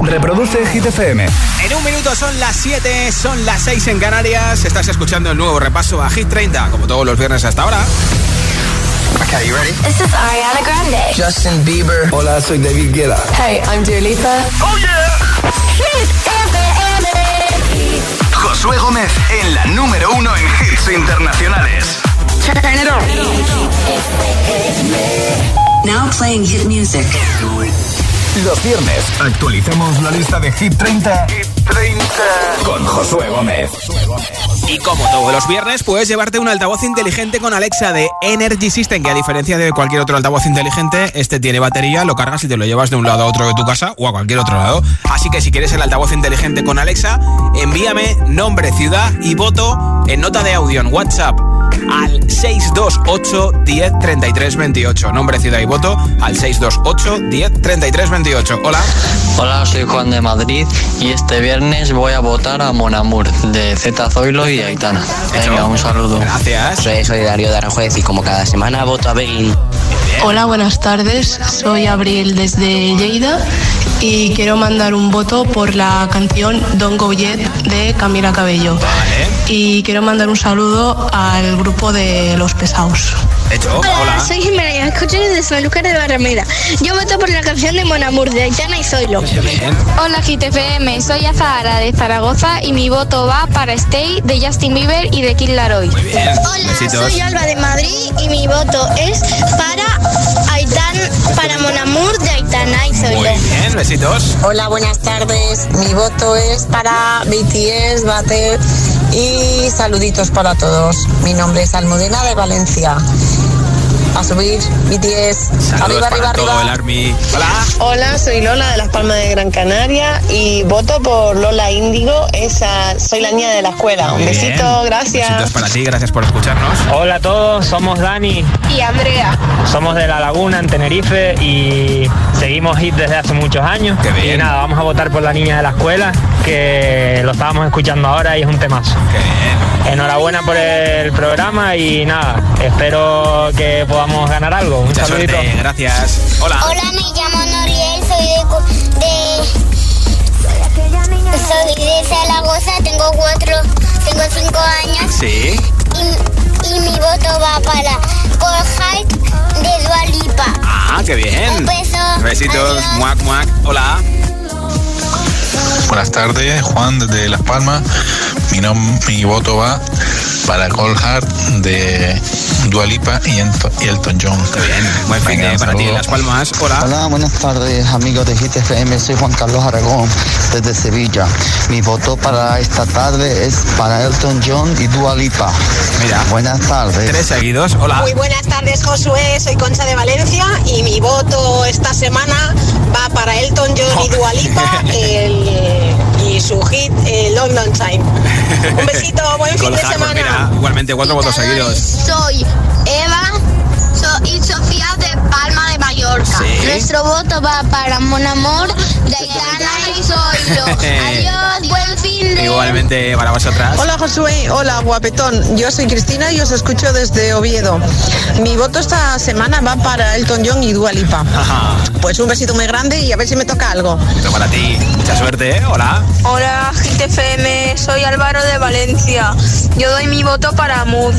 Reproduce Hit FM. En un minuto son las 7, son las 6 en Canarias. Estás escuchando el nuevo repaso a Hit 30, como todos los viernes hasta ahora. Okay, you ready? This is Ariana Grande. Justin Bieber. Hola, soy David Guetta. Hey, I'm Dua Lipa. Oh yeah. Hit FM. Josué Gómez en la número 1 en hits internacionales. Turn it on. Now playing hit music. Los viernes actualizamos la lista de Hit 30, Hit 30 con Josué Gómez. Y como todos los viernes puedes llevarte un altavoz inteligente con Alexa de Energy System, que a diferencia de cualquier otro altavoz inteligente, este tiene batería, lo cargas y te lo llevas de un lado a otro de tu casa o a cualquier otro lado. Así que si quieres el altavoz inteligente con Alexa, envíame nombre, ciudad y voto en nota de audio en WhatsApp al 628 10 33 28. Nombre, ciudad y voto al 628 10 33 28. Hola. Hola, soy Juan de Madrid y este viernes voy a votar a Mon Amour de Zeta, Zoilo y Aitana. Venga, un saludo. Gracias. Soy Darío de Aranjuez y como cada semana voto a Begin. Hola, buenas tardes, soy Abril desde Lleida y quiero mandar un voto por la canción Don't Go Yet de Camila Cabello. Vale. Y quiero mandar un saludo al grupo de Los Pesados. Hecho. Hola, hola, soy Jimena, escucho desde San Lucas de Barrameda. Yo voto por la canción de Mon Amour de Aitana y Zoilo. Hola, Hit FM, soy Azahara de Zaragoza y mi voto va para Stay de Justin Bieber y de Kid Laroi. Muy bien. Hola, besitos. Soy Alba de Madrid y mi voto es para Mon Amour de Aitana y Zoilo. Muy bien, besitos. Hola, buenas tardes. Mi voto es para BTS, Bate y saluditos para todos. Mi nombre es Almudena de Valencia. A subir, BTS. Saludos, arriba, para arriba, todo arriba. El Army. Hola. Hola, soy Lola de Las Palmas de Gran Canaria y voto por Lola Índigo. Esa, soy la niña de la escuela. Muy un besito, bien. Gracias. Besitos para ti, gracias por escucharnos. Hola a todos, somos Dani y Andrea. Somos de La Laguna, en Tenerife, y seguimos Hit desde hace muchos años. Qué bien. Y nada, vamos a votar por la niña de la escuela, que lo estábamos escuchando ahora y es un temazo. Qué bien. Enhorabuena por el programa y nada, espero que podamos ganar algo. Un mucha saludito. Suerte, gracias. Hola. Hola, me llamo Noriel, soy de Zaragoza, tengo 5 años. Sí. Y mi voto va para Coldplay de Dua Lipa. Ah, qué bien. Un beso. Besitos. Muac, muac. Hola. Buenas tardes, Juan desde Las Palmas. Mi voto va para Cold Heart de Dua Lipa y Elton John. Está bien, buen fin de para ti en Las Palmas. Hola. Hola, buenas tardes, amigos de Hit FM. Soy Juan Carlos Aragón desde Sevilla. Mi voto para esta tarde es para Elton John y Dua Lipa. Mira. Buenas tardes. 3 seguidos. Hola. Muy buenas tardes, Josué. Soy Concha de Valencia y mi voto esta semana va para Elton John y Dua Lipa. Y su hit London Time. Un besito, buen fin de semana. Mira, igualmente 4 votos seguidos. Soy Eva y Sofía de Palma de Mallorca. ¿Sí? Nuestro voto va para Mon Amour de Aitana y Zoilo. Adiós, buen fin de... Igualmente para vosotras. Hola, Josué. Hola, guapetón. Yo soy Cristina y os escucho desde Oviedo. Mi voto esta semana va para Elton John y Dua Lipa. Ajá. Pues un besito muy grande y a ver si me toca algo. Pero para ti, mucha suerte, ¿eh? Hola. Hola, Hit FM. Soy Álvaro de Valencia. Yo doy mi voto para Mood.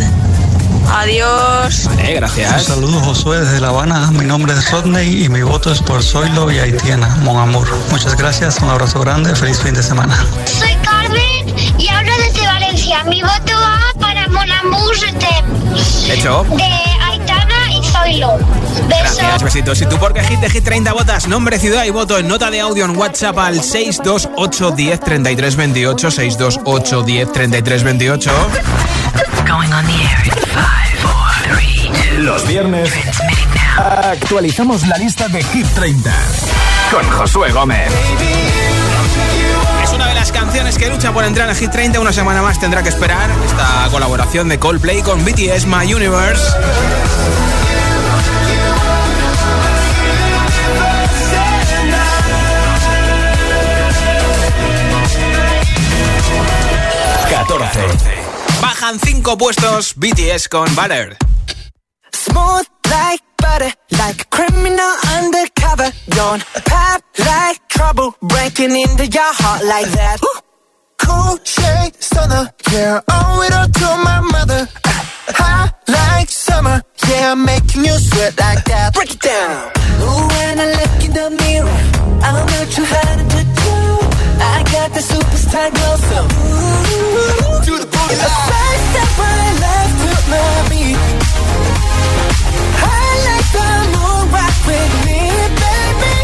Adiós. Vale, gracias. Un saludo, Josué, desde La Habana. Mi nombre es Rodney y mi voto es por Zoilo y Aitana, Mon Amour. Muchas gracias, un abrazo grande, feliz fin de semana. Soy Carmen y hablo desde Valencia. Mi voto va para Mon Amour de Aitana y Zoilo. Besos. Gracias, besitos. ¿Y tú por qué Hit de Hit 30 votas? Nombre, ciudad y voto en nota de audio en WhatsApp al 628 10 33 28. 628 10 33 28. Going on the air in 5, 4, 3, 2. Los viernes actualizamos la lista de Hit 30 con Josué Gómez. Es una de las canciones que lucha por entrar en Hit 30. Una semana más tendrá que esperar esta colaboración de Coldplay con BTS, My Universe. Bajan 5 puestos BTS con Butter. Smooth like butter, like a criminal undercover. Don't pop like trouble. trouble breaking into your heart like that. Ooh. Cool shade stunner, yeah, owe it all to my mother. Hot like summer, yeah, I'm making you sweat like that. Break it down. Ooh, when I look in the mirror, I'm not too hard to do. I got the superstar glow, so ooh, do the booty. It's the first step when I love to mommy. I like the moon rock with me, baby.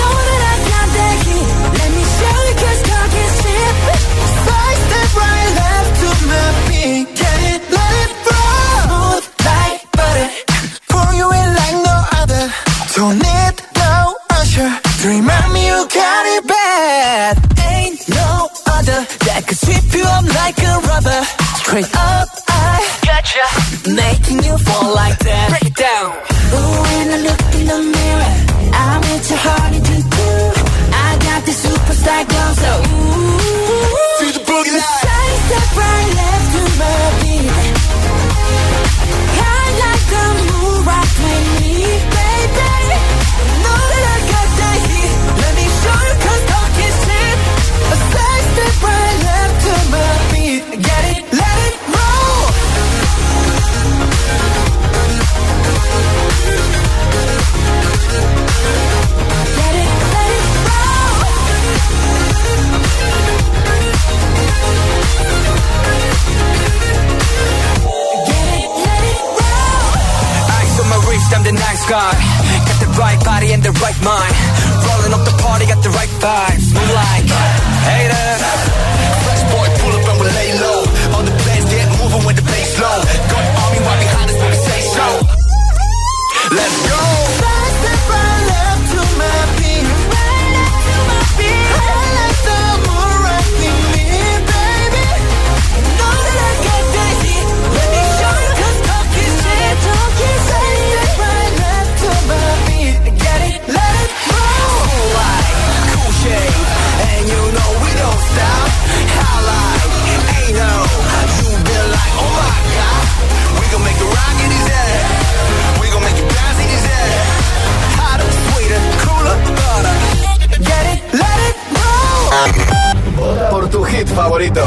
Know that I got that heat. Let me show you 'cause girl can ship it. First step right left to my beat. Get it, let it roll. Smooth like butter, pull you in like no other. Don't need no usher to remind me you got it bad. Ain't no other that could sweep you up like a rubber. Straight up, I gotcha, making you fall like that. Break it down. Ooh, when I look in the mirror, I'm at your heart and you do. I got the superstar glow, so ooh, do the boogie line. Side step right left to my beat. I like the moon rock with me, baby. Know that I got that heat. Let me show you 'cause talk is cheap. A side step right left to my beat. Get it, let it roll. I'm the nice guy, got the right body and the right mind. Rolling up the party, got the right vibes. Move like haters. Fresh boy, pull up and we lay low. All the bands get moving with the bass low. Going army right behind us when we say so. Let's go. First step right left to my beat. Right up to my beat. I like the moon rocking me, baby. You know that I got that heat. Let me show you 'cause talk is cheap. Talk is cheap. And you know we don't stop. How like, hey no, you been like, oh my god. We gon' make it rock in his ass. We gon' make it bounce in his ass. Hotter, sweeter, cooler, butter. Get it, let it roll. Por tu hit favorito.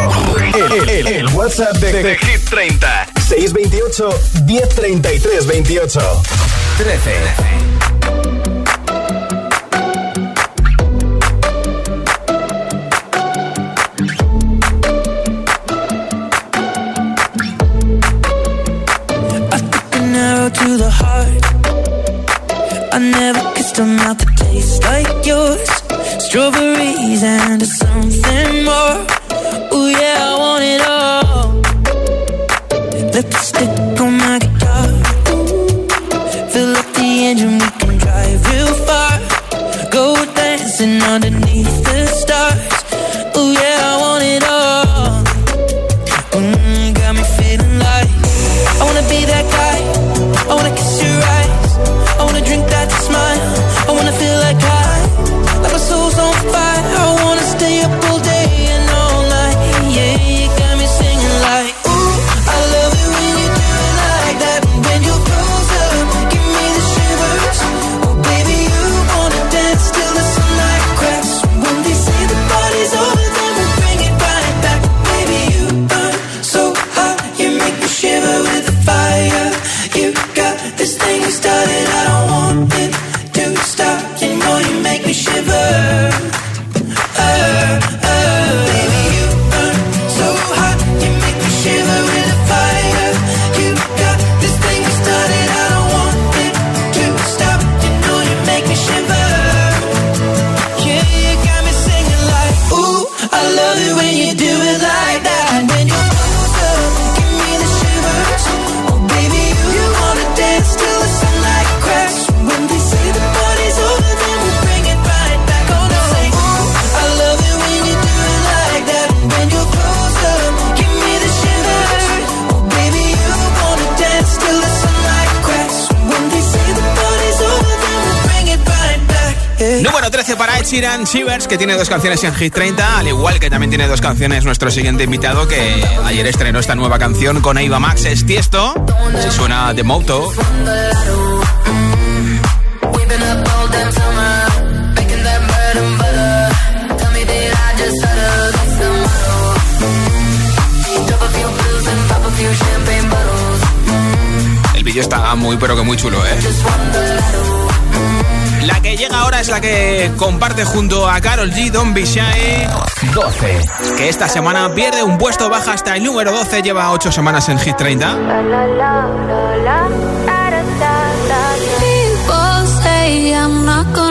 El WhatsApp de Hit 30. 628 1033 28 13. To the heart, I never kissed a mouth that tastes like yours. Strawberries and something more. Ooh yeah, I want it all. Lipstick on my guitar. Fill up the engine, we can drive real far. Go dancing underneath the stars. Ooh yeah, I want it all. Got me feeling like I wanna be that guy. I wanna kiss your eyes, I wanna drink that smile, I wanna feel like my soul's on fire. I wanna stay up all day and all night. Yeah, you got me singing like, ooh, I love it when you do it like that. When you close up, give me the shivers. Oh baby, you wanna dance till the sunlight cracks. When they say the party's over, then we'll bring it right back. Baby, you are so hot, you make me shiver with the fire. You got this thing started, I don't want it to stop. You know you make me shiver. Baby, you burn so hot, you make me shiver with a fire. You got this thing started, I don't want it to stop. You know you make me shiver. Yeah, you got me singing like, ooh, I love it when you do it like that. When you close up, give me the shivers. Oh baby, you wanna dance till the sunlight cracks. When they say the party's over, then we'll bring it right back. On the same. Ooh, I love it when you do it like that. When you close up, give me the shivers. Oh baby, you wanna dance till the sunlight cracks. When they say the party's over, then we'll bring it right back. Número 13 para Ed Sheeran, Shivers, que tiene 2 canciones en Hit 30, al igual que también tiene 2 canciones nuestro siguiente invitado, que ayer estrenó esta nueva canción con Ava Max, es Tiesto, se suena The Moto. y está muy pero que muy chulo, ¿eh? La que llega ahora es la que comparte junto a Karol G, Don Bishai, 12, que esta semana pierde un puesto, baja hasta el número 12, lleva 8 semanas en Hit 30. I'm not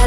La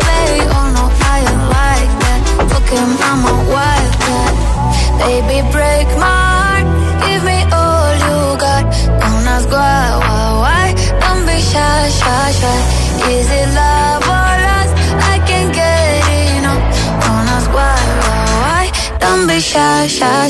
oh no. I'm a wild cat, baby break my heart, give me all you got, don't ask why, don't be shy, shy, shy, is it love or lust, I can't get enough, don't ask why, don't be shy, shy,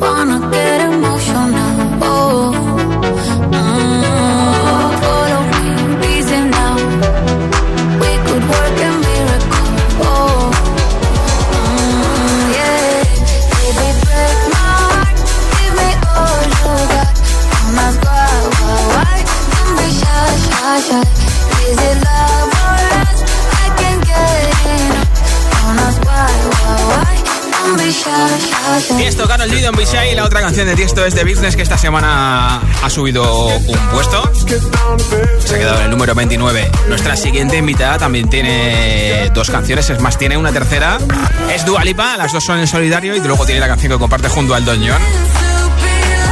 wanna get emotional. Oh, follow me, easy now. We could work a miracle. Oh, yeah. Baby, break my heart, give me all you got. Don't ask why, don't be shy, shy, shy. Is it love or lust? I can't get enough. Don't ask why. Don't be shy. Tiesto, Karol G, Don't Be Shy. La otra canción de Tiesto es The Business, que esta semana ha subido un puesto. Se ha quedado en el número 29. Nuestra siguiente invitada también tiene dos canciones, es más, tiene una tercera. Es Dua Lipa, las dos son en solidario, y luego tiene la canción que comparte junto a Elton John.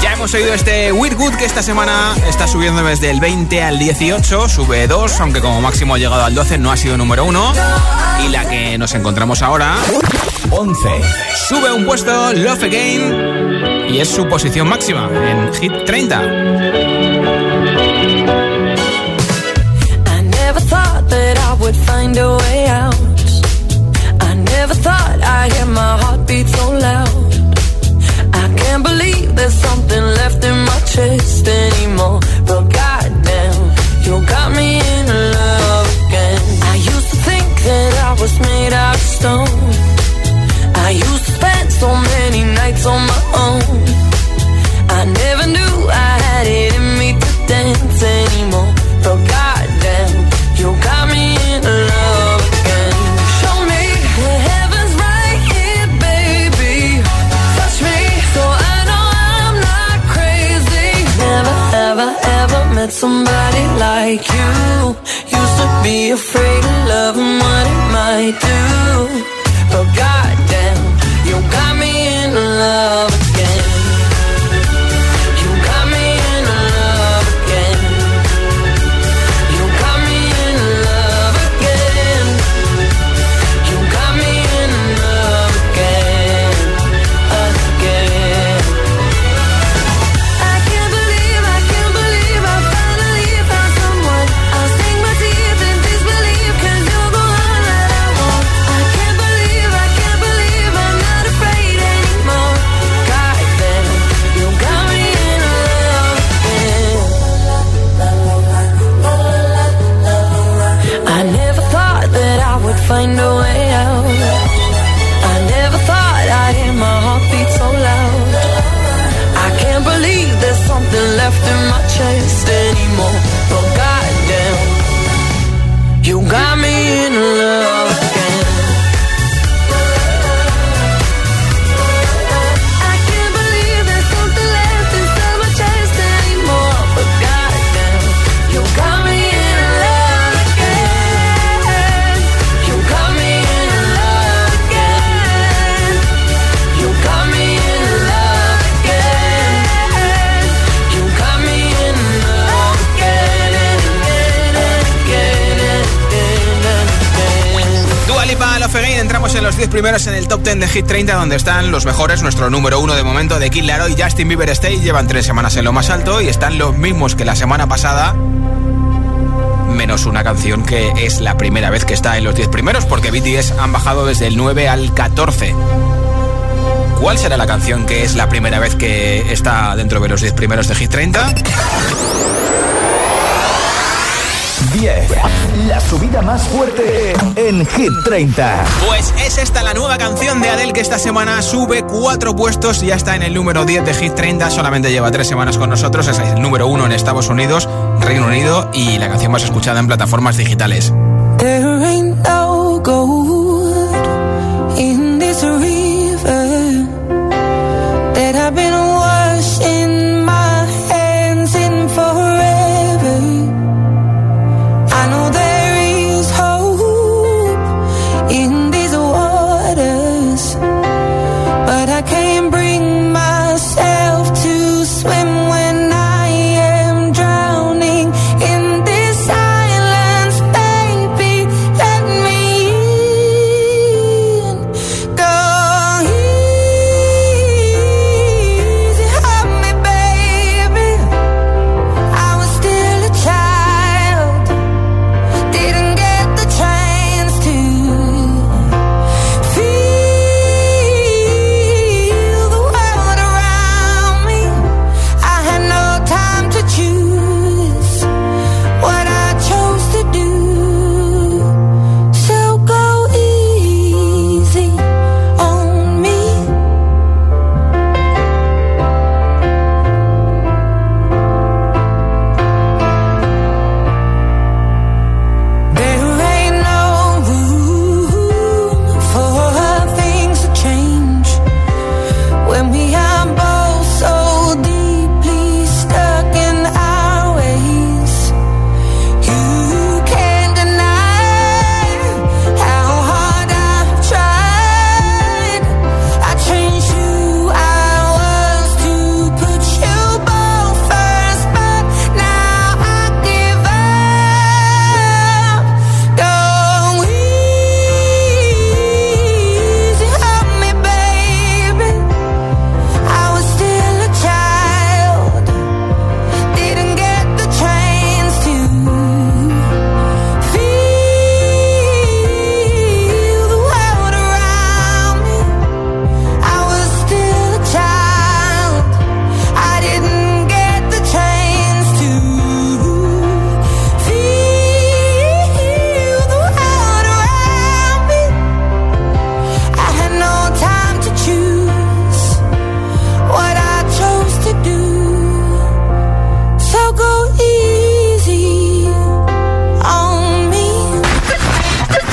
Ya hemos oído este Weird Good, que esta semana está subiendo desde el 20 al 18, sube 2, aunque como máximo ha llegado al 12, no ha sido número 1. Y la que nos encontramos ahora, 11, sube un puesto, Love Again, y es su posición máxima en Hit 30. I never thought that I would find a way out. I never thought I'd hear my heartbeat so loud. Can't believe there's something left in my chest anymore. But goddamn, you got me in love again. I used to think that I was made out of stone. I used to spend so many nights on my own. I never knew I had it in me to dance anymore. But goddamn, you got me in love. Met somebody like you. Used to be afraid of love and what it might do. But goddamn, you got me in love again. You got me in love again. You got me in love again. You got me in love again. Again. Find a way out. I never thought I'd hear my heartbeat so loud. I can't believe there's something left in my chest anymore. But goddamn, you got me in love again. I can't believe there's something left inside my chest anymore. But goddamn. suena Love Again. Entramos en los 10 primeros en el Top 10 de Hit 30, donde están los mejores. Nuestro número 1 de momento de Kid Laroi y Justin Bieber, Stay. Llevan 3 semanas en lo más alto y están los mismos que la semana pasada, menos una canción que es la primera vez que está en los 10 primeros, porque BTS han bajado desde el 9 al 14. ¿Cuál será la canción que es la primera vez que está dentro de los 10 primeros de Hit 30? 10. La subida más fuerte en Hit 30. Pues es esta la nueva canción de Adele, que esta semana sube 4 puestos y ya está en el número 10 de Hit 30. Solamente lleva 3 semanas con nosotros. Es el número 1 en Estados Unidos, Reino Unido, y la canción más escuchada en plataformas digitales. There ain't no gold in this river that I've been washing my hands in forever. I know there is hope in these waters, but I can't bring myself to swim when I am drowning in this silence. Baby, let me in. Go easy on me, baby. I was still a child, didn't get the chance to feel the world around me. I had no time to choose what I chose to do. So go easy on me. There ain't no room for things to change when we are both so deeply stuck in our ways. You can't deny how hard I've tried. I changed who I was to put you both first, but now I give up. Go easy on me, baby. I was still a child, didn't get the chance to feel the world around me. I was still a child, I didn't get the chance to feel the world around me. I had no time to choose what I chose to do. So go easy on me.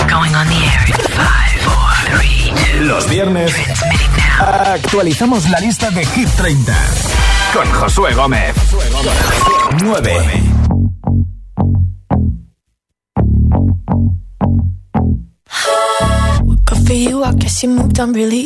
Going on the air in 5, 4, 3, 2. Los viernes actualizamos la lista de Hit 30 con Josué Gómez. 9. Good for you, I guess you moved on really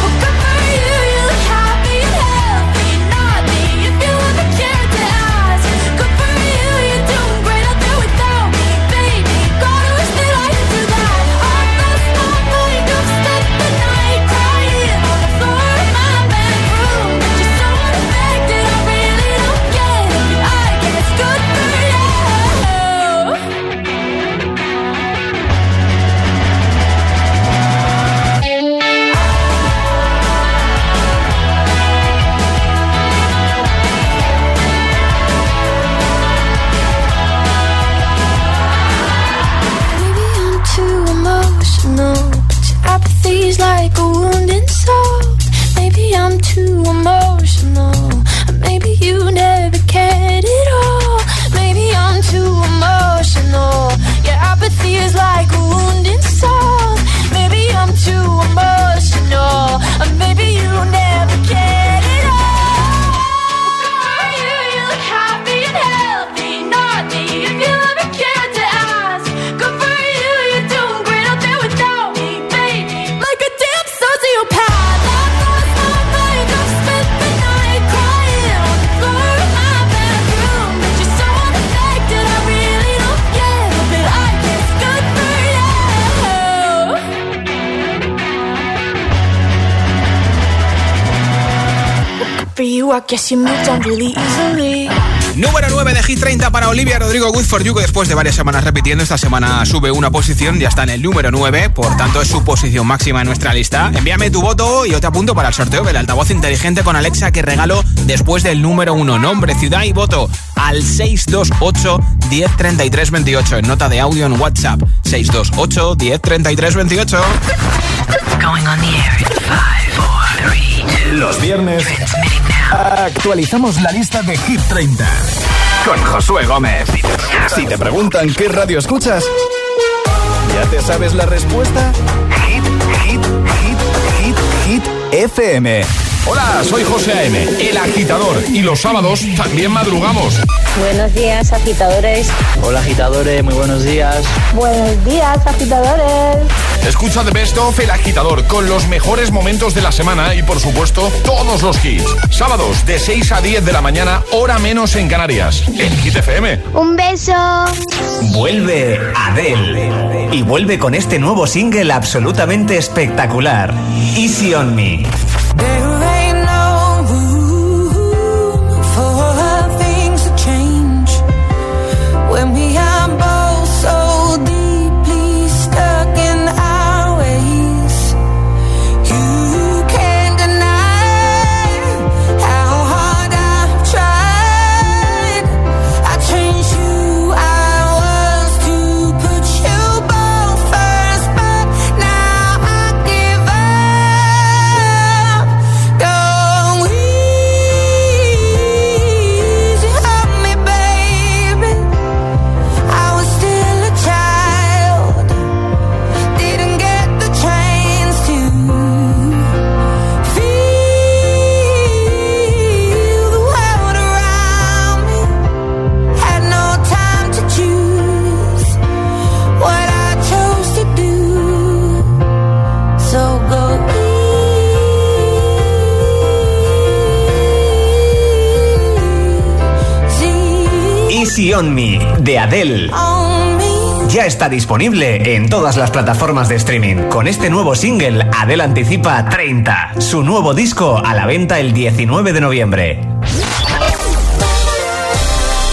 Well, good for you, you look happy and healthy, naughty if you ever cared to ask. Good for you, you're doing great, I'll do without me, baby. Gotta wish that I could do that. All the small money, go spend the night crying on the floor of my bedroom. You're so unaffected, I really don't get it. I guess good for you. Maybe I'm too emotional, but your apathy's like a wounded soul. Maybe I'm too emotional, or maybe you never cared at all. Maybe I'm too emotional, your apathy is like a wounded soul. Maybe I'm too emotional, or maybe you never cared at all. Good for you, you look happy and healthy. Número 9 de Hit 30 para Olivia Rodrigo, Good For You, que después de varias semanas repitiendo, esta semana sube una posición, ya está en el número 9, por tanto es su posición máxima en nuestra lista. Envíame tu voto y yo te apunto para el sorteo del altavoz inteligente con Alexa que regalo después del número 1. Nombre, ciudad y voto al 628 10 33 28. Nota de audio en WhatsApp 628 10 33 28. Going on the air in 5, 4, 3, 2. Los viernes actualizamos la lista de Hit 30 con Josué Gómez. Si te preguntan qué radio escuchas, ¿ya te sabes la respuesta? Hit FM. Hola, soy José AM, el agitador, y los sábados también madrugamos. Buenos días, agitadores. Hola, agitadores, muy buenos días. Buenos días, agitadores. Escucha The Best of El Agitador con los mejores momentos de la semana y, por supuesto, todos los hits. Sábados de 6 a 10 de la mañana, hora menos en Canarias, en Hit FM. ¡Un beso! Vuelve Adele y vuelve con este nuevo single absolutamente espectacular, Easy On Me. On Me, de Adele, ya está disponible en todas las plataformas de streaming. Con este nuevo single, Adele anticipa 30, su nuevo disco a la venta el 19 de noviembre.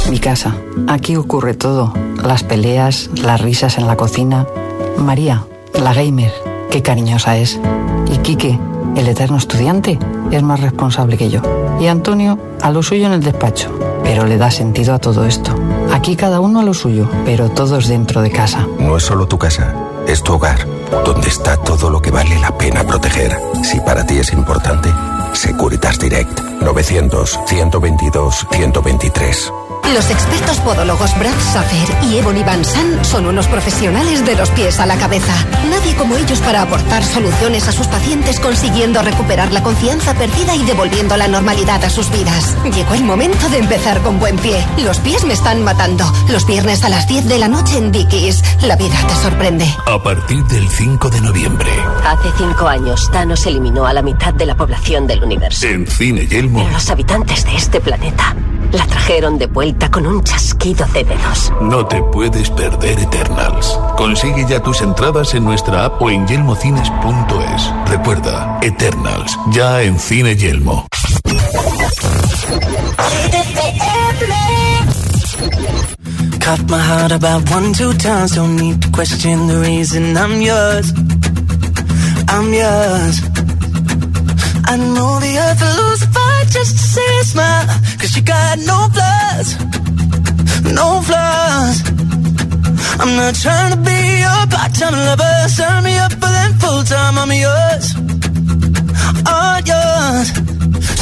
Mi casa, aquí ocurre todo, las peleas, las risas en la cocina. María, la gamer, qué cariñosa es. Y Quique, el eterno estudiante, es más responsable que yo. Y Antonio, a lo suyo en el despacho. Pero le da sentido a todo esto. Aquí cada uno a lo suyo, pero todos dentro de casa. No es solo tu casa, es tu hogar, donde está todo lo que vale la pena proteger. Si para ti es importante, Securitas Direct. 900 122 123. Los expertos podólogos Brad Safer y Ebony Van San son unos profesionales de los pies a la cabeza. Nadie como ellos para aportar soluciones a sus pacientes, consiguiendo recuperar la confianza perdida y devolviendo la normalidad a sus vidas. Llegó el momento de empezar con buen pie. Los pies me están matando. Los viernes a las 10 de la noche en Dickies. La vida te sorprende. A partir del 5 de noviembre. Hace 5 años, Thanos eliminó a la mitad de la población del universo. En Cine Yelmo. Pero los habitantes de este planeta la trajeron de vuelta con un chasquido de dedos. No te puedes perder Eternals. Consigue ya tus entradas en nuestra app o en yelmocines.es. Recuerda, Eternals, ya en Cine Yelmo. Cut my heart about 1, 2 times. Don't need to question the reason I'm yours. I'm yours. I know the earth will lose a fight just to see a smile, 'cause you got no flaws, no flaws. I'm not trying to be your part-time lover. Sign me up for them full-time. I'm yours, all yours.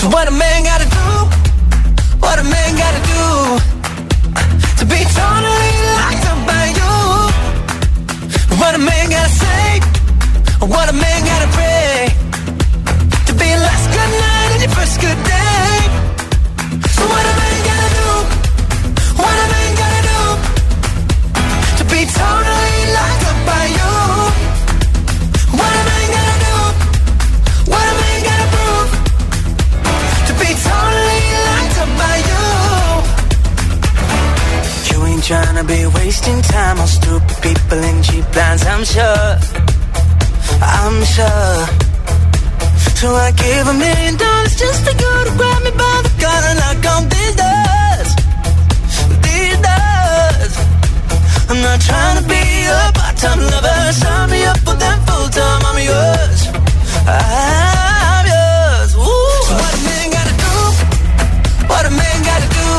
So what a man gotta do, what a man gotta do, to be totally locked up by you. What a man gotta say, what a man gotta pray, to be last good night and your first good day. So what am I gonna do? What am I gonna do? To be totally locked up by you. What am I gonna do? What am I gonna prove? To be totally locked up by you. You ain't tryna be wasting time on stupid people and cheap lines, I'm sure, I'm sure. till I give $1 million just to go to grab me by the collar and knock on these doors, these doors. I'm not trying to be a part-time lover. Sign me up for them full-time. I'm yours, I'm yours. Ooh. So what a man gotta do? What a man gotta do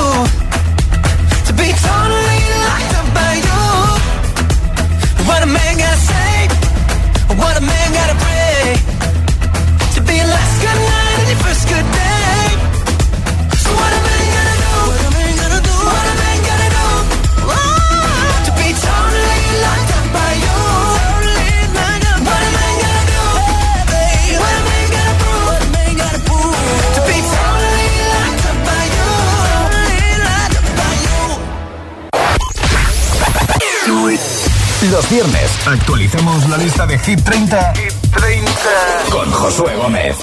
to be totally locked up by you? What a man gotta say? What a man gotta pray to be your last good night and your first good day? So what a man gotta do? What a man gotta do? What a man gotta do? To be totally locked up by you. Totally locked up. What a man gotta do? Baby. What a man gotta prove? What a man gotta prove? To be totally locked up by you. Totally locked up by you. Los viernes actualizamos la lista de Hit 30, con Josué Gómez.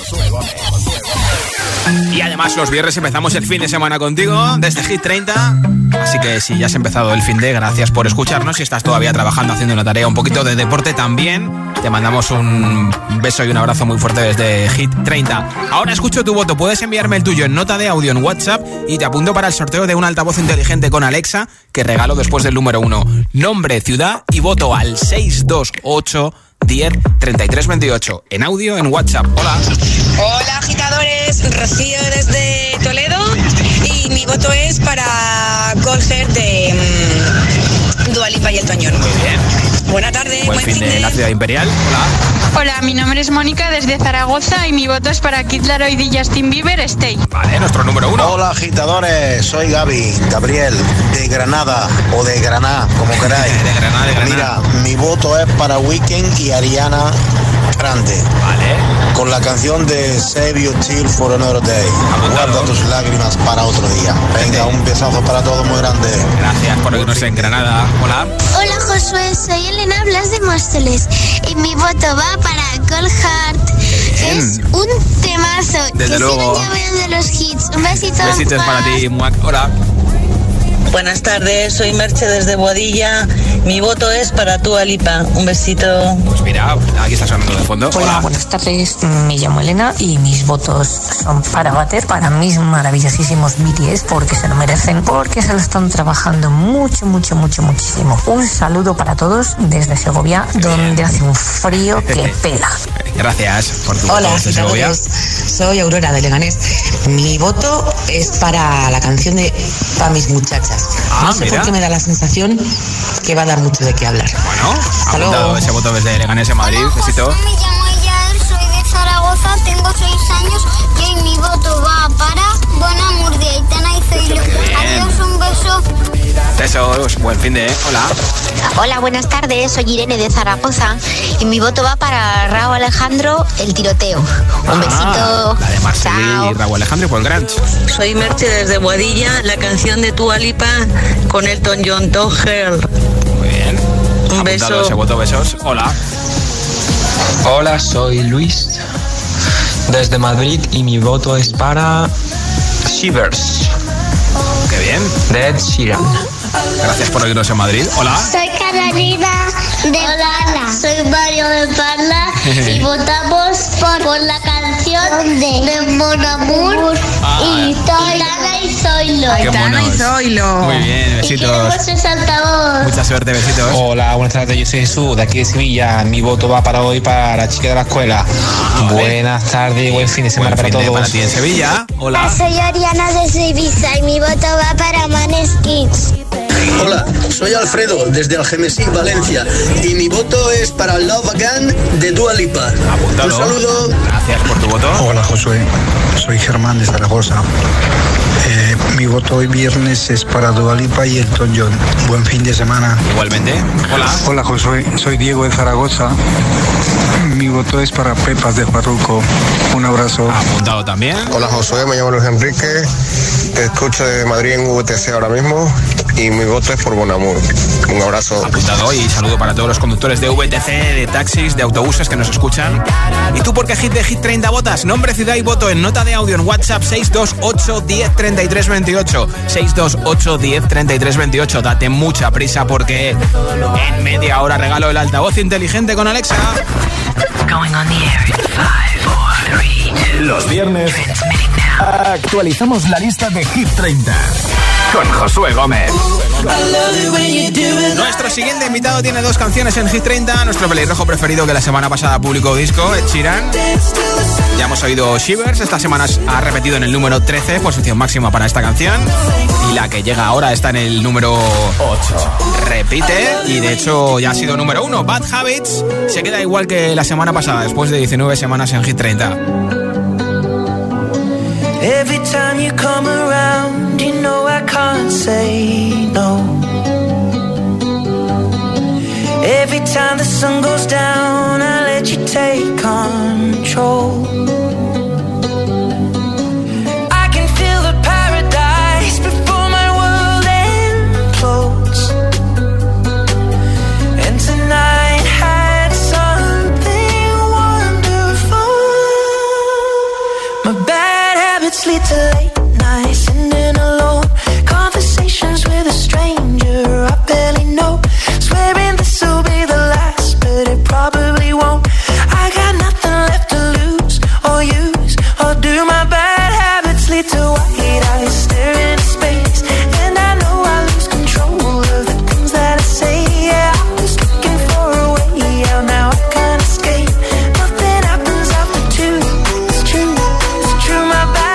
Y además los viernes empezamos el fin de semana contigo desde Hit 30. Así que si ya has empezado el fin de, gracias por escucharnos. Si estás todavía trabajando, haciendo una tarea, un poquito de deporte también, te mandamos un beso y un abrazo muy fuerte desde Hit 30. Ahora escucho tu voto. Puedes enviarme el tuyo en nota de audio en WhatsApp y te apunto para el sorteo de un altavoz inteligente con Alexa que regalo después del número 1. Nombre, ciudad y voto al 628 10 33 28. En audio, en WhatsApp. Hola. Hola, agitadores. Rocío desde Toledo. Y mi voto es para Coldplay de Dua Lipa y Elton John. Muy bien. Buena tarde. Buen fin de la ciudad imperial. Hola. Hola, mi nombre es Mónica desde Zaragoza y mi voto es para Kid Laroi y Justin Bieber, Stay. Vale, nuestro número 1. Hola, agitadores. Soy Gaby, Gabriel, de Granada o de Granada, como queráis. De Granada, de Granada. Mira, mi voto es para Weeknd y Ariana Grande. Vale. Con la canción de Save Your Tears for Another Day. Apuntado. Guarda tus lágrimas para otro día. Venga, un besazo para todos muy grande. Gracias por irnos en Granada. Hola. Hola, Josué. Soy Elena Blas de Móstoles. Y mi voto va para Cold Heart. Bien. Es un temazo. Desde que luego. Sigan llamando de los hits. Un besito. Besitos para ti, Muac. Hola. Buenas tardes, soy Merche desde Boadilla. Mi voto es para Dua Lipa. Un besito. Pues mira, aquí está sonando de fondo. Hola, buenas tardes. Me llamo Elena y mis votos son para bater para mis maravillosísimos BTS, porque se lo merecen, porque se lo están trabajando muchísimo. Un saludo para todos desde Segovia, donde hace un frío que pela. Gracias por tu voto desde Segovia. Soy Aurora de Leganés. Mi voto es para la canción de Pa' mis muchachas. No sé por qué me da la sensación que va a dar mucho de qué hablar. Bueno, hasta luego. Ese voto desde Leganés a Madrid. Hola, besito. José, me llamo Yael, soy de Zaragoza, tengo 6 años y mi voto va para Bonamur de Aitana y Zoilo. Adiós, un beso. Besos, buen fin de... Hola. Hola, buenas tardes, soy Irene de Zaragoza y mi voto va para Raúl Alejandro, El tiroteo. Un besito. La de Marceli, Raúl Alejandro y Paul Granch. Soy Merche desde Boadilla, la canción de Dua Lipa con Elton John, Toger. Muy bien. Un beso. Ese voto, besos. Hola. Hola, soy Luis desde Madrid y mi voto es para Shivers. Qué bien. De Ed Sheeran. Gracias por oírnos en Madrid. Hola. Soy Carolina de Parla. Soy Mario de Parla y votamos por la canción de Monamur y Aitana y Zoilo. Aitana y Zoilo. Muy bien, besitos. Mucha suerte, besitos. Hola, buenas tardes. Yo soy Jesús, de aquí de Sevilla. Mi voto va para hoy para la chica de la escuela. Buenas tardes, buen fin de semana para todos. Para ti en Sevilla. Hola. Soy Oriana desde Ibiza y mi voto va para Måneskin. Hola, soy Alfredo desde Algemesí, Valencia, y mi voto es para Love Again de Dua Lipa. Apuntado. Un saludo. Gracias por tu voto. Hola, Josué, soy Germán de Zaragoza. Mi voto hoy viernes es para Dua Lipa y Elton John. Buen fin de semana. Igualmente. Hola. Hola, Josué, soy Diego de Zaragoza. Mi voto es para Pepas de Farruco. Un abrazo. Apuntado también. Hola, Josué, me llamo Luis Enrique te escucho de Madrid en VTC ahora mismo y mi voto es por Bonamur. Un abrazo. Apuntado y saludo para todos los conductores de VTC, de taxis, de autobuses que nos escuchan. ¿Y tú por qué hit de Hit 30 votas? Nombre, ciudad y voto en nota de audio en WhatsApp 628 10 33 28, 628 10 33 28. Date mucha prisa porque en media hora regalo el altavoz inteligente con Alexa. Going on the air in 5, 4, 3, 2. Los viernes actualizamos la lista de Hit 30 con Josué Gómez. Nuestro siguiente invitado tiene dos canciones en Hit 30. Nuestro pelirrojo preferido, que la semana pasada publicó disco, Ed Sheeran. Ya hemos oído Shivers. Esta semana ha repetido en el número 13, posición máxima para esta canción. Y la que llega ahora está en el número 8. Repite y de hecho ya ha sido número 1. Bad Habits se queda igual que la semana pasada, después de 19 semanas en Hit 30. Every time you come around, you know I can't say no. Every time the sun goes down, I let you take control. I can feel the paradise before my world implodes. And tonight had something wonderful. My back lead to late nights, sitting alone, conversations with a stranger I barely know, swearing this'll be the last, but it probably won't. I got nothing left to lose, or use, or do. My bad habits lead to white eyes, staring into space, and I know I lose control of the things that I say. Yeah, I was looking for a way out, now I can't escape. Nothing happens after 2,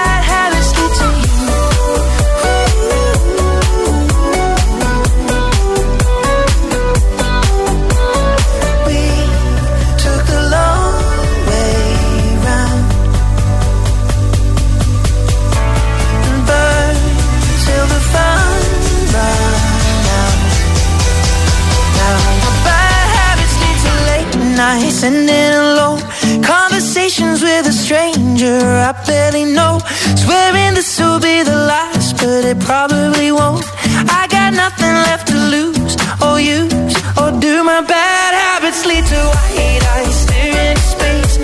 it's true, it's true. My bad nights and in alone, conversations with a stranger I barely know, swearing this will be the last, but it probably won't. I got nothing left to lose, or use, or do. My bad habits lead to white eyes, staring at space.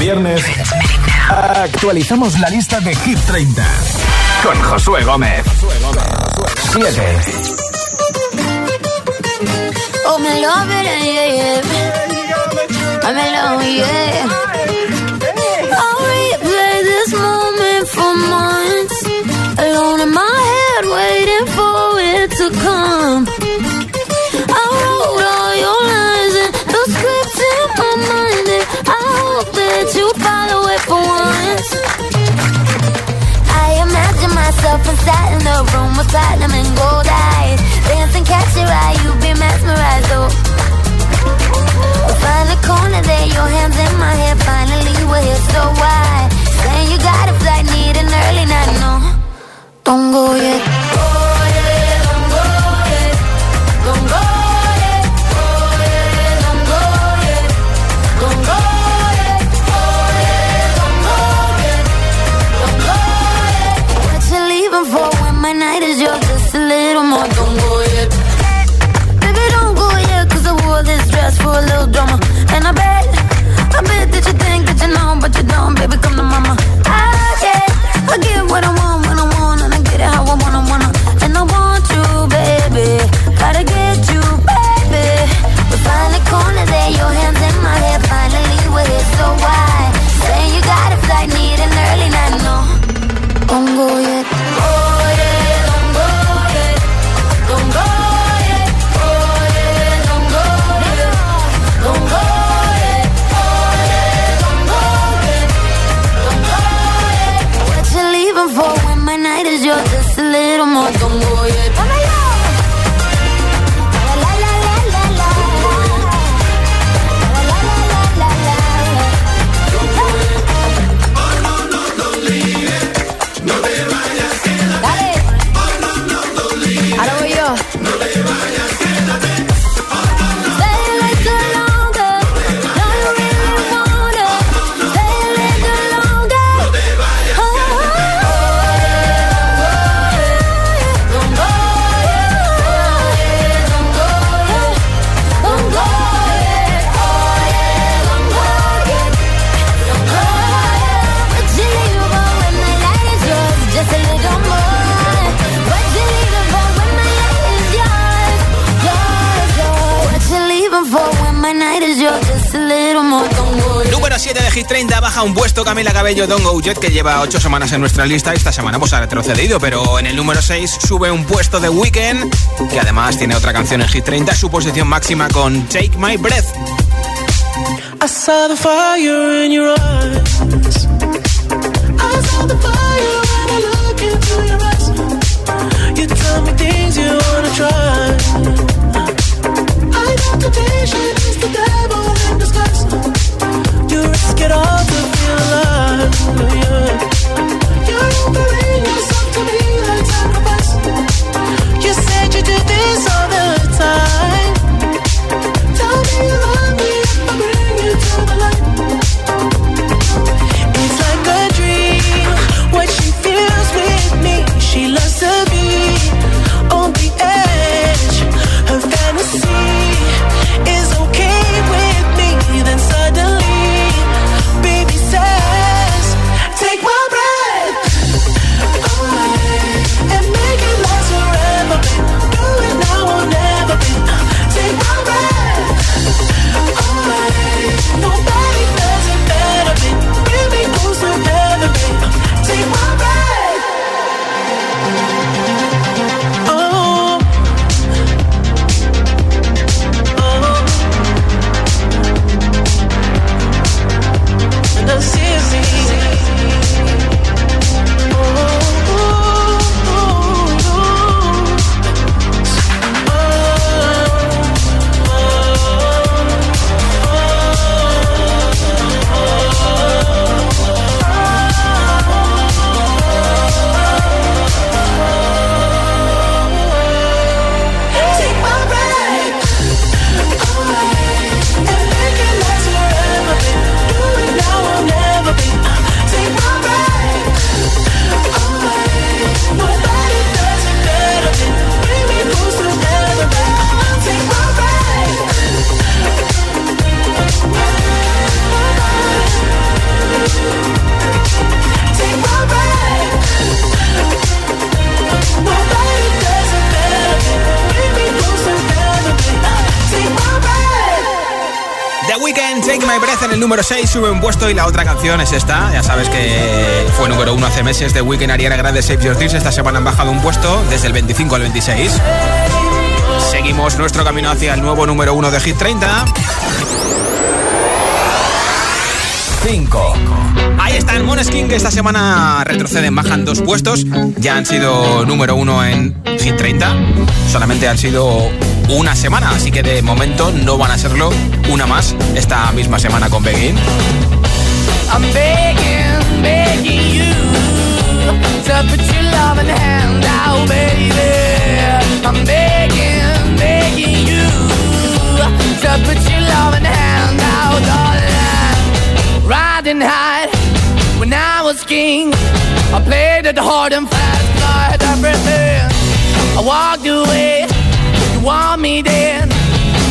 Viernes actualizamos la lista de Hit 30 con Josué Gómez. 7. Oh, me love it, yeah, yeah. I'm in love, yeah. I'll replay this moment for months, alone in my head, waiting for it to come. I wrote all your lines and those scripts in my mind, and I hope that you follow it for once. I imagine myself inside in the room with platinum and gold eyes, dancing, catch your eye, you be mesmerized, oh. Find the corner there, your hands in my hair, finally we're here, so why? Saying you got a flight, need an early night, no, don't go yet. For a little drama, and I bet 7 de Hit 30 baja un puesto Camila Cabello, Don't Go Jet, que lleva 8 semanas en nuestra lista. Esta semana pues ahora te lo he cedido, pero en el número 6 sube un puesto The Weeknd, que además tiene otra canción en Hit 30, su posición máxima con Take My Breath. I saw the fire in your eyes. I saw the fire when I look into your eyes. You tell me things you wanna try. I know temptation is the devil in disguise. You risk it all to feel alive. You're offering yourself to me like sacrifice. You said you did this all the time. Tell me you love me if I bring you to the light. It's like a dream, what she feels with me. She loves to be on the edge. Her fantasy is okay with me. Then suddenly, baby says, take my breath away and make it last forever. Do it now or never be. Take my breath away. Nobody does it better, babe. Bring me close to heaven, babe. Take my breath. Número 6 sube un puesto y la otra canción es esta. Ya sabes que fue número 1 hace meses, The Weeknd, Ariana Grande, Save Your Tears. Esta semana han bajado un puesto desde el 25 al 26. Seguimos nuestro camino hacia el nuevo número 1 de Hit 30. 5. Ahí está el Måneskin, que esta semana retroceden, bajan 2 puestos. Ya han sido número 1 en Hit 30. Solamente han sido una semana, así que de momento no van a serlo una más esta misma semana con Begin. I'm begging, begging you to put your love in the hand out, baby. I'm begging, begging you to put your love in the hand out, darling. Riding high when I was king, I played it hard and fast, I had everything. I walked away. Want me then,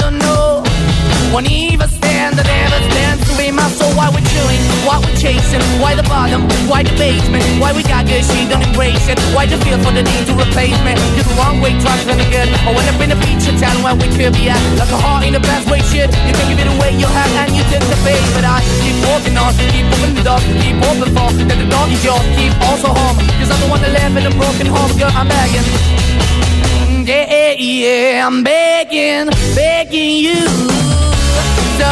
don't know won't even stand, I never stand to be my soul. Why we're chilling, why we're chasing, why the bottom, why the basement, why we got good, she don't embrace it, why the feel for the need to replace me. You're the wrong way, trying to be good. I went up in the feature town where we could be at, like a heart in the best way, shit. You can give it away, you have and you take the bait, but I keep walking on, keep moving the dog, keep open for that the dog is yours, keep also home, cause I'm the one that live in a broken home, girl, I'm begging. Yeah, yeah, yeah, I'm begging, begging you.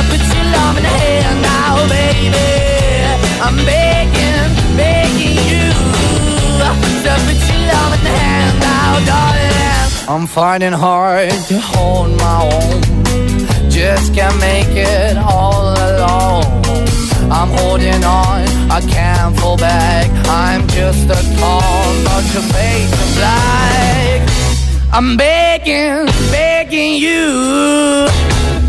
Put your love in the hand now, baby. I'm begging, begging you. I'm finding hard to hold my own. Just can't make it all alone. I'm holding on, I can't fall back. I'm just a call, but your face is black. I'm begging, begging you,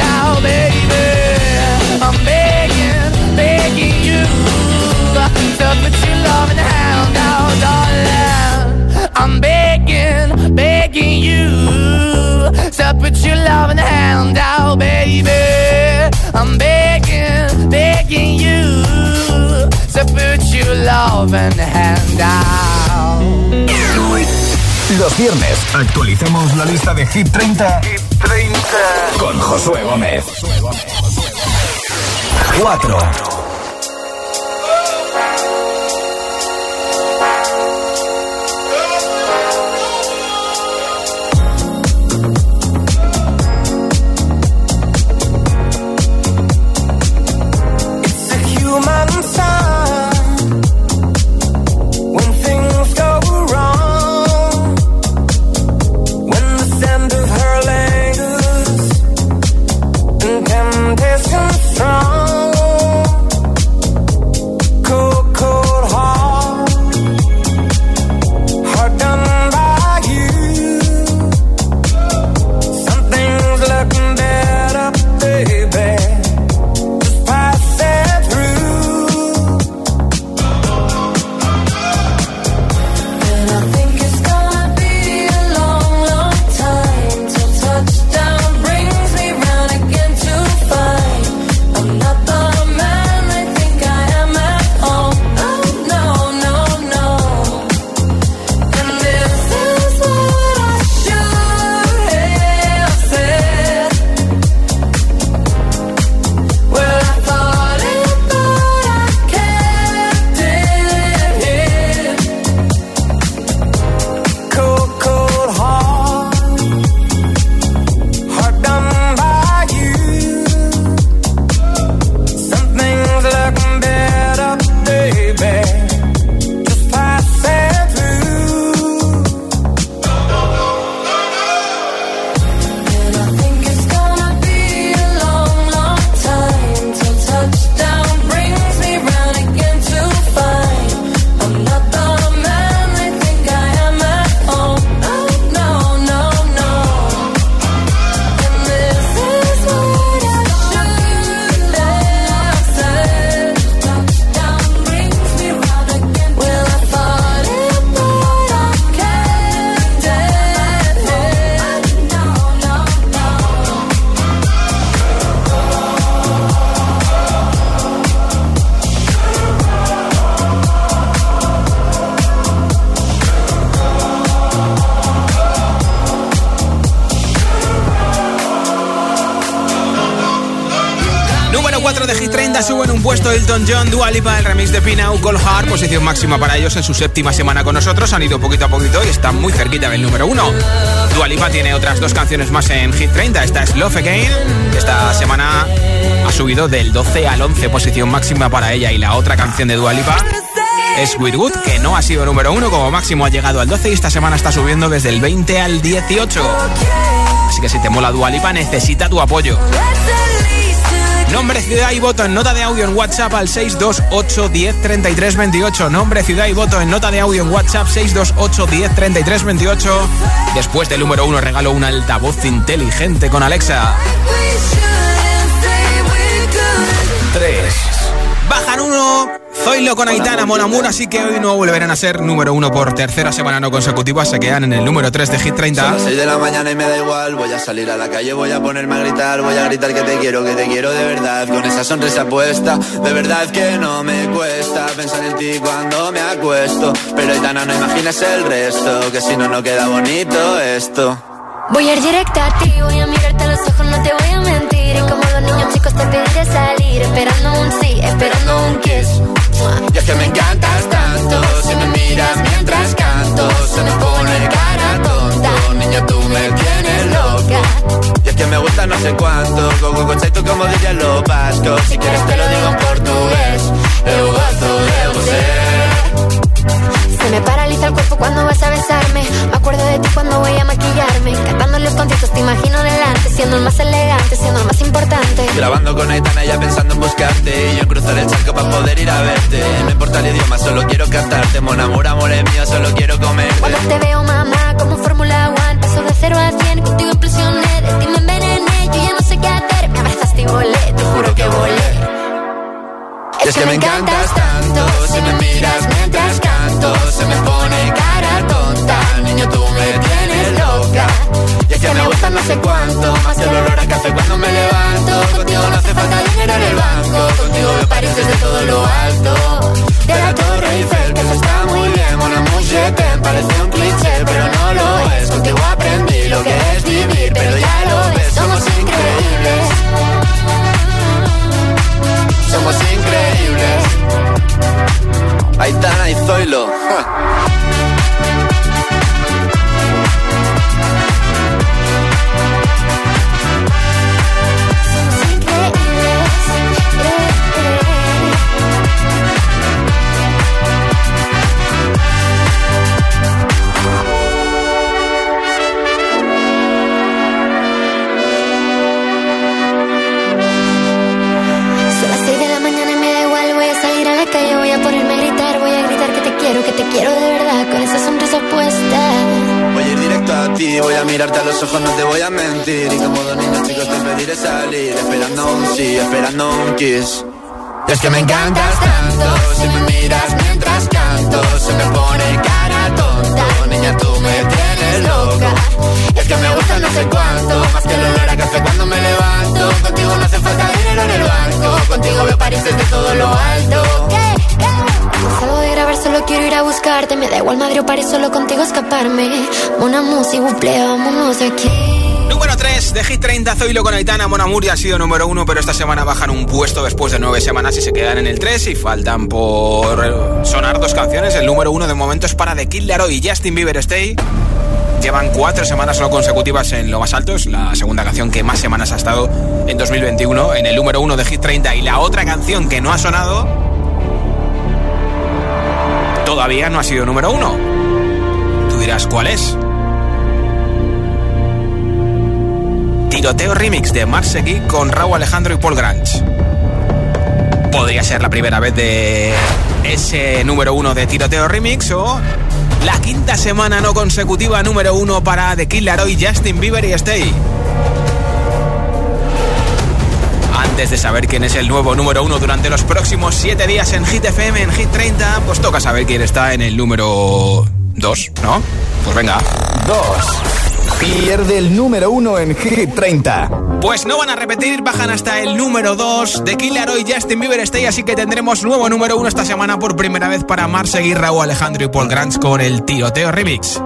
out, baby. I'm begging, begging you, to put your loving hand out, darling. I'm begging, begging you, to put your loving hand out, baby. I'm begging, begging you, to put your loving hand out. Los viernes actualizamos la lista de Hit 30, Hit 30. Con Josué Gómez. 4. Puesto Elton John, Dua Lipa, el remix de Pina, Cold Heart, posición máxima para ellos en su séptima semana con nosotros. Han ido poquito a poquito y están muy cerquita del número 1. Dua Lipa tiene otras 2 canciones más en Hit 30. Esta es Love Again. Esta semana ha subido del 12 al 11, posición máxima para ella. Y la otra canción de Dua Lipa es With Good, que no ha sido número 1, como máximo ha llegado al 12 y esta semana está subiendo desde el 20 al 18. Así que si te mola Dua Lipa, necesita tu apoyo. Nombre, ciudad y voto en nota de audio en WhatsApp al 628 10 33 28. Nombre, ciudad y voto en nota de audio en WhatsApp 628 10 33 28. Después del número 1 regalo un altavoz inteligente con Alexa. 3. Bajan 1. Zoilo con Aitana, Mon Amour, así que hoy no volverán a ser número 1 por tercera semana no consecutiva. Se quedan en el número 3 de Hit 30. Son las 6 de la mañana y me da igual. Voy a salir a la calle, voy a ponerme a gritar. Voy a gritar que te quiero de verdad. Con esa sonrisa puesta, de verdad que no me cuesta pensar en ti cuando me acuesto. Pero Aitana, no imaginas el resto, que si no, no queda bonito esto. Voy a ir directa a ti, voy a mirarte a los ojos, no te voy a mentir. Y como los niños chicos te pediré salir, esperando un sí, esperando un kiss. Y es que me encantas tanto, si me miras mientras canto, se me pone cara tonta. pa' poder ir a verte. No importa el idioma, solo quiero cantarte. Mon amor, amor es mío, solo quiero comerte. Cuando te veo, mamá, como Fórmula One, paso de 0 a 100, contigo explosioné, de ti me envenené, yo ya no sé qué hacer. Me abrazaste y volé, te juro que volé. Es que me encantas tanto, si me miras mientras canto, se me pone cara tonta, niño tú me tienes loca. Y es que me gusta no sé cuánto, más el olor a café cuando me levanto. Contigo no hace falta dinero en el banco, contigo me parís desde todo lo alto. De la Torre Eiffel, que eso está muy bien, mon amour, je t'aime, parece un cliché, pero no lo es. Contigo aprendí lo que es vivir, pero ya lo ves, somos increíbles. Somos increíbles. Aitana y Zoilo. Somos increíbles. Que te quiero de verdad, con esa sonrisa puesta. Voy a ir directo a ti, voy a mirarte a los ojos, no te voy a mentir. Y como dos niños chicos te pediré salir, esperando un sí, esperando un kiss. Y es que me encantas tanto, si me miras mientras canto, se me pone cara tonta, niña tú me tienes loca. Y es que me gusta no sé cuánto, más que el olor a café cuando me levanto. Contigo no hace falta dinero en el banco, contigo veo París desde todo lo alto. Salgo de grabar, solo quiero ir a buscarte. Me da igual Madrid o París, solo contigo escaparme. Mon amour, s'il vous plaît, vámonos aquí. Número 3 de Hit 30, Zoilo con Aitana. Mon amour ya ha sido número 1, pero esta semana bajan un puesto después de 9 semanas y se quedan en el 3 y faltan por sonar 2 canciones. El número 1 de momento es para The Kid Laroi y Justin Bieber, Stay. Llevan 4 semanas no consecutivas en lo más alto. Es la segunda canción que más semanas ha estado en 2021 en el número 1 de Hit 30. Y la otra canción que no ha sonado todavía no ha sido número 1. Tú dirás, ¿cuál es? Tiroteo Remix de Måneskin con Raúl Alejandro y Paul Granch. Podría ser la primera vez de ese número 1 de Tiroteo Remix o la quinta semana no consecutiva número 1 para The Kid Laroi, Justin Bieber y Stay. Antes de saber quién es el nuevo número 1 durante los próximos 7 días en Hit FM, en Hit 30, pues toca saber quién está en el número 2, ¿no? Pues venga. 2. Pierde el número 1 en Hit 30. Pues no van a repetir, bajan hasta el número 2 de Kid Laroi y Justin Bieber, Stay. Así que tendremos nuevo número 1 esta semana por primera vez para Måneskin, Raúl Alejandro y Paul Granch con el Tiroteo Remix.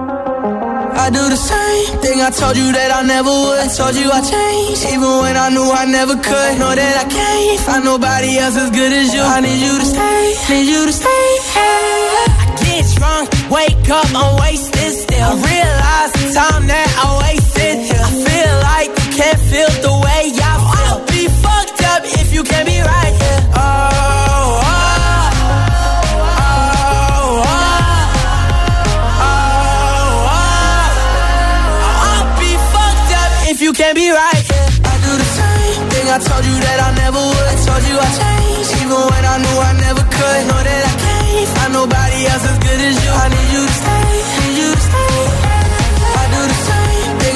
I do the same thing I told you that I never would. Told you I changed, even when I knew I never could. Know that I can't find nobody else as good as you. I need you to stay, need you to stay. I get drunk, wake up, I'm wasted still. I realize the time that I wasted here. I feel like you can't feel the way I feel. I'll be fucked up if you can't be right here. You can't be right, yeah. I do the same thing I told you that I never would. I told you I changed, even when I knew I never could. Know that I can't find nobody else as good as you. I need you to stay, need you to stay. I do the same thing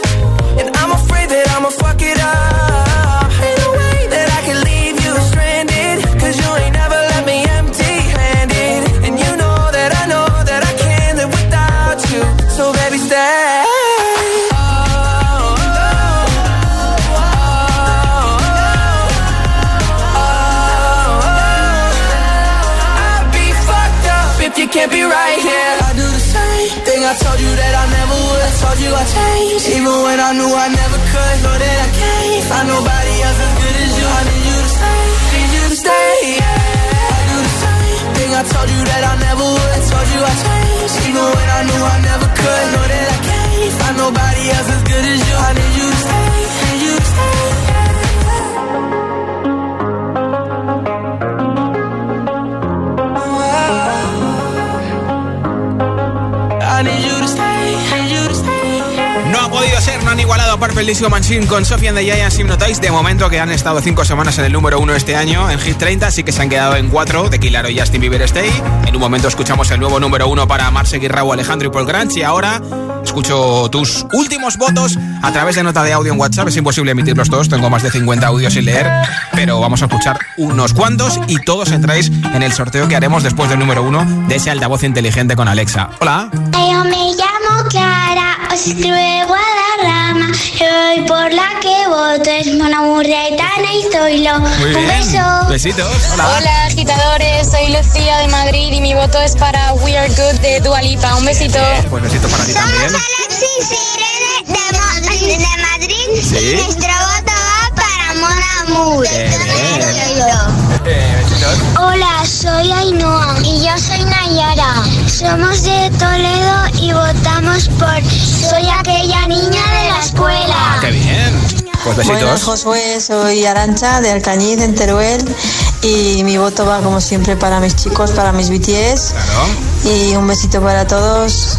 and I'm afraid that I'ma fuck it up. Ain't no way that I can leave you stranded, cause you ain't never left me empty-handed. And you know that I can't live without you, so baby stay. I'd be fucked up if you can't be right here. I do the same thing I told you that I never would. I told you I changed, even when I knew I never could. Know that I can't find nobody else as good as you. I need you to stay, need you to stay, yeah. I do the same thing I told you that I never would. I told you I changed, even when I knew I never could. Know that I can't find nobody else as good as you. I need you to stay, need you to stay, yeah. Bieber no han igualado a Purple Disco Machine con Sophie and the Giants Hypnotize, de momento, que han estado 5 semanas en el número 1 este año en Hit 30, así que se han quedado en 4 de Kid Laroi y Justin Bieber Stay. En un momento escuchamos el nuevo número 1 para Måneskin, Raúl Alejandro y Paul Granch, y ahora escucho tus últimos votos a través de nota de audio en WhatsApp. Es imposible emitirlos todos, tengo más de 50 audios sin leer, pero vamos a escuchar unos cuantos y todos entráis en el sorteo que haremos después del número 1 de ese altavoz inteligente con Alexa. Hola. Yo me llamo Clara, os escribo a la rama, yo voy por la que voto, es Mona Murria, Aitana y Zoilo. Un beso. Besitos. Hola. Hola, agitadores, soy Lucía de Madrid y mi voto es para We Are Good de Dua Lipa. Un besito. Bien, pues besito para ti también. Somos Alex y Sirene de Madrid. ¿Sí? Y nuestro voto va para Mona Murria. Hola, soy Ainhoa y yo soy Nayara. Somos de Toledo y votamos por Soy aquella niña de la escuela. Ah, ¡qué bien! Pues besitos. Buenas, Josué, soy Arancha de Alcañiz, en Teruel, y mi voto va como siempre para mis chicos, para mis BTS. Claro. Y un besito para todos.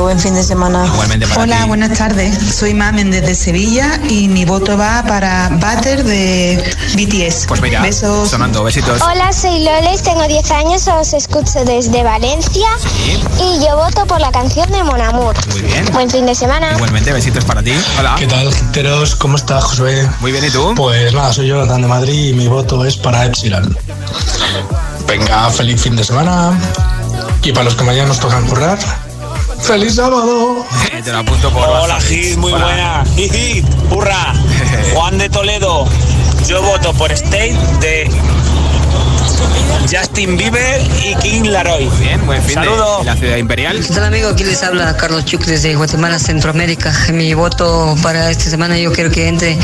Buen fin de semana. Igualmente para Hola, ti. Buenas tardes. Soy Mamen desde Sevilla y mi voto va para Butter de BTS. Pues mira, besos. Sonando, besitos. Hola, soy Loles, tengo 10 años, os escucho desde Valencia. Sí. Y yo voto por la canción de Mon Amour. Muy bien. Buen fin de semana. Igualmente, besitos para ti. Hola. ¿Qué tal, Giteros? ¿Cómo estás, Josué? Muy bien, ¿y tú? Pues nada, soy Jonathan de Madrid y mi voto es para Ed Sheeran. Venga, feliz fin de semana. Y para los que mañana nos tocan currar, ¡feliz sábado! Te lo apunto por WhatsApp. Hola, Hit, muy buena. Hit, hurra. Juan de Toledo. Yo voto por State de Justin Bieber y Kid Laroi. Muy bien, buen fin de la ciudad imperial. ¿Qué tal, amigo? Aquí les habla Carlos Chuc desde Guatemala, Centroamérica. Mi voto para esta semana yo quiero que entre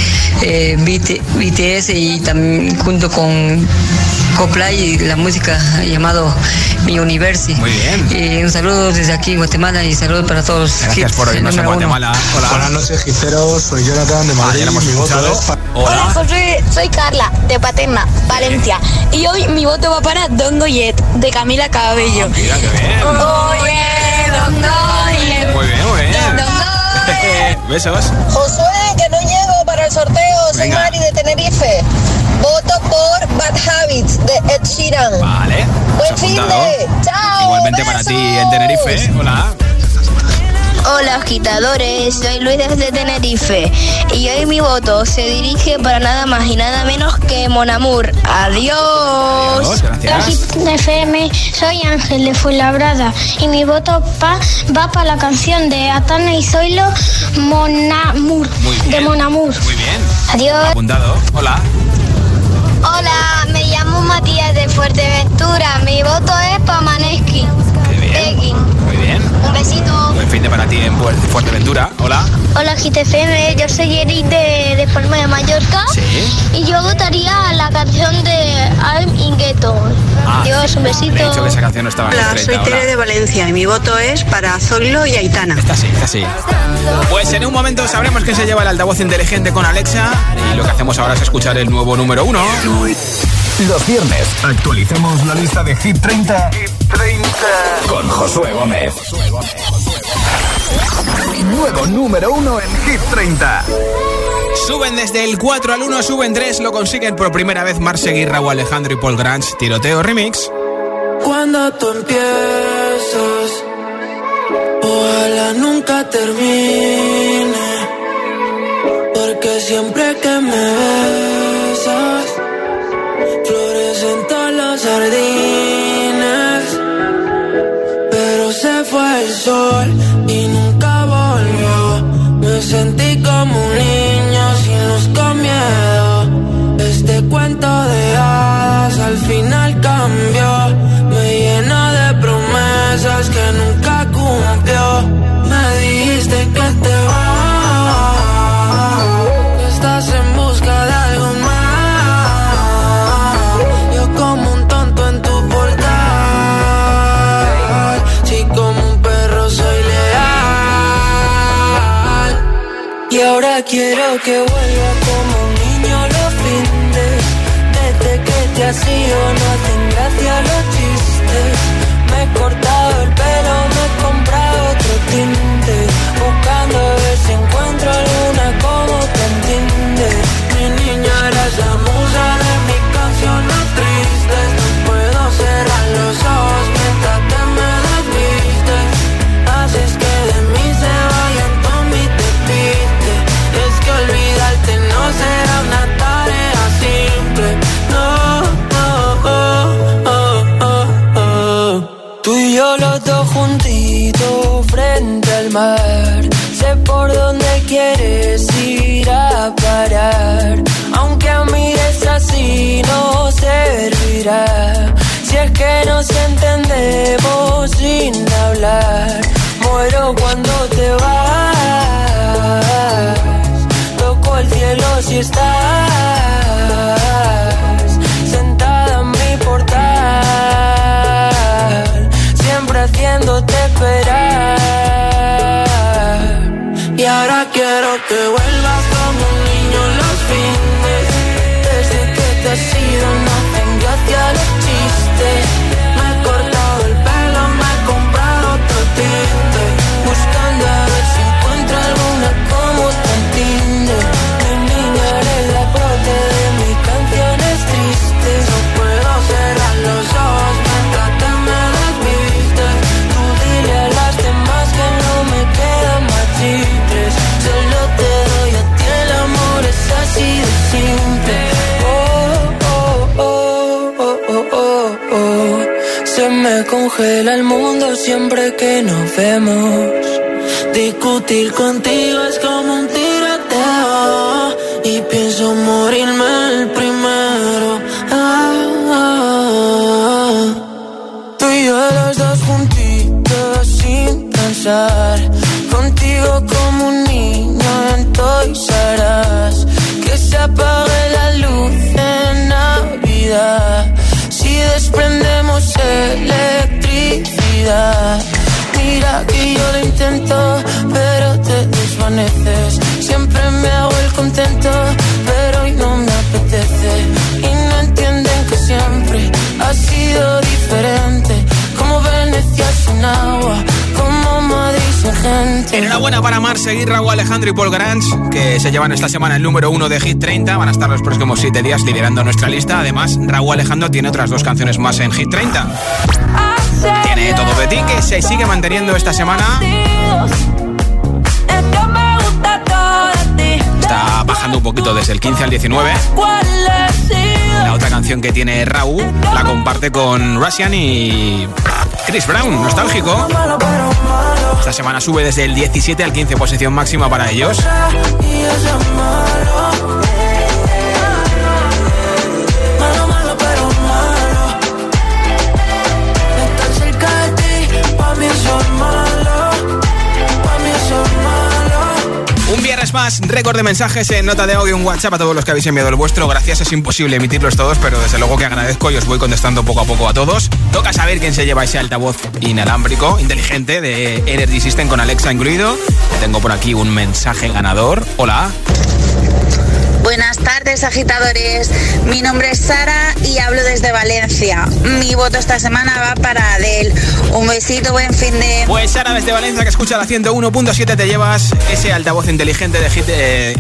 BTS y también junto con Coldplay y la música llamado Mi Universi. Muy bien. Un saludo desde aquí, Guatemala, y saludos para todos. Gracias por oírnos en Guatemala. Hola. Buenas noches, Giteros. Soy Jonathan de Madrid. Hola, José. Soy Carla de Patema, Valencia. Bien. Y hoy mi voto va para Don Goyet de Camila Cabello. Oh, mira, qué bien. Oye, Don Goyet. Muy bien, muy bien. Don Goyet. Besos. Josué, que no llego para el sorteo. Soy Mari de Tenerife. Voto por Bad Habits de Ed Sheeran. Vale. Buen fin de. Chao. Igualmente besos para ti en Tenerife. Hola. Hola, agitadores, soy Luis desde Tenerife y hoy mi voto se dirige para nada más y nada menos que Mon Amour. Adiós. Hola, Hit FM, soy Ángel de Fuenlabrada y mi voto va para la canción de Aitana y Zoilo, Mon Amour, de Mon Amour. Muy bien. Adiós. Apuntado. Hola. Hola, me llamo Matías de Fuerteventura, mi voto es para Måneskin. Muy bien. Un besito. Buen fin de para ti en Fuerteventura. Hola. Hola, Hit FM. Yo soy Eric de Palma de Mallorca. Sí. Y yo votaría la canción de I'm in Ghetto. Dios, un besito. Me he dicho que esa canción no estaba. Hola, en 30, soy Tere de Valencia y mi voto es para Zoilo y Aitana. Está sí, está sí. Pues en un momento sabremos quién se lleva el altavoz inteligente con Alexa. Y lo que hacemos ahora es escuchar el nuevo número 1. Los viernes actualizamos la lista de Hit 30 con Josué Gómez. Nuevo número 1 en Hit 30. Suben desde el 4 al 1, suben 3, lo consiguen por primera vez Måneskin, Raúl Alejandro y Paul Granch, Tiroteo Remix. Cuando tú empiezas, ojalá nunca termine, porque siempre que me besas florecen todas las sardinas, pero se fue el sol y nunca volvió. Me sentí como un niño sin luz, con miedo. Este cuento de hadas al final cambió, me llenó de promesas que nunca cumplió. Me dijiste que te vas, que estás en busca de algo más. Y ahora quiero que vuelva como un niño los fines. Desde que te has ido no hacen gracia los chistes. Me he cortado el pelo, me he comprado otro tinte, buscando a ver si encuentro algo yo los dos juntitos frente al mar. Sé por dónde quieres ir a parar, aunque a mí es así no servirá. Si es que nos entendemos sin hablar, muero cuando te vas. Toco el cielo si estás sentada en mi portal, siempre haciéndote esperar. Y ahora quiero que vuelvas como un niño los fines. Desde que te has ido no hacen gracia los chistes. Me he cortado el pelo, me he comprado otro tinte, buscando a ver si encuentro alguna como tú en Tinder. Mi niña eres la prote de mis canciones tristes. No puedo cerrar los ojos mientras te me desvistes. Tú dile a las demás que no me quedan más chistes. Solo te doy a ti el amor, es así de simple. Se me congela el mundo siempre que nos vemos. Discutir contigo es como un tiroteo y pienso morirme el primero. Ah, ah, ah. Tú y yo los dos juntitos sin pensar, contigo como un niño en Toys R Us. Que se apague la luz en Navidad. Si desprendemos electricidad, mira que yo lo intento, pero te desvaneces. Siempre me hago el contento, pero hoy no me apetece. Y no entienden que siempre ha sido diferente. Como Venecia sin agua, como Madrid sin gente. Enhorabuena para Marce y Raúl Alejandro y Paul Granch, que se llevan esta semana el número 1 de Hit 30. Van a estar los próximos 7 días liderando nuestra lista. Además, Raúl Alejandro tiene otras 2 canciones más en Hit 30. Tiene Todo de Ti, que se sigue manteniendo esta semana. Está bajando un poquito desde el 15 al 19. La otra canción que tiene Raúl la comparte con Russian y Chris Brown, Nostálgico. Esta semana sube desde el 17 al 15, posición máxima para ellos. Más récord de mensajes en nota de audio en WhatsApp a todos los que habéis enviado el vuestro. Gracias, es imposible emitirlos todos, pero desde luego que agradezco y os voy contestando poco a poco a todos. Toca saber quién se lleva ese altavoz inalámbrico inteligente de Energy System con Alexa incluido. Tengo por aquí un mensaje ganador. Hola. Buenas tardes, agitadores. Mi nombre es Sara y hablo desde Valencia. Mi voto esta semana va para Adele. Un besito, buen fin de... Pues Sara desde Valencia, que escucha la 101.7, te llevas ese altavoz inteligente de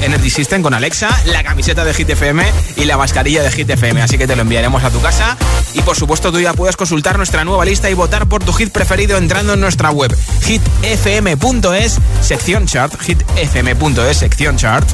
Energy System con Alexa, la camiseta de Hit FM y la mascarilla de Hit FM. Así que te lo enviaremos a tu casa. Y por supuesto tú ya puedes consultar nuestra nueva lista y votar por tu hit preferido entrando en nuestra web hitfm.es, sección chart, hitfm.es, sección chart.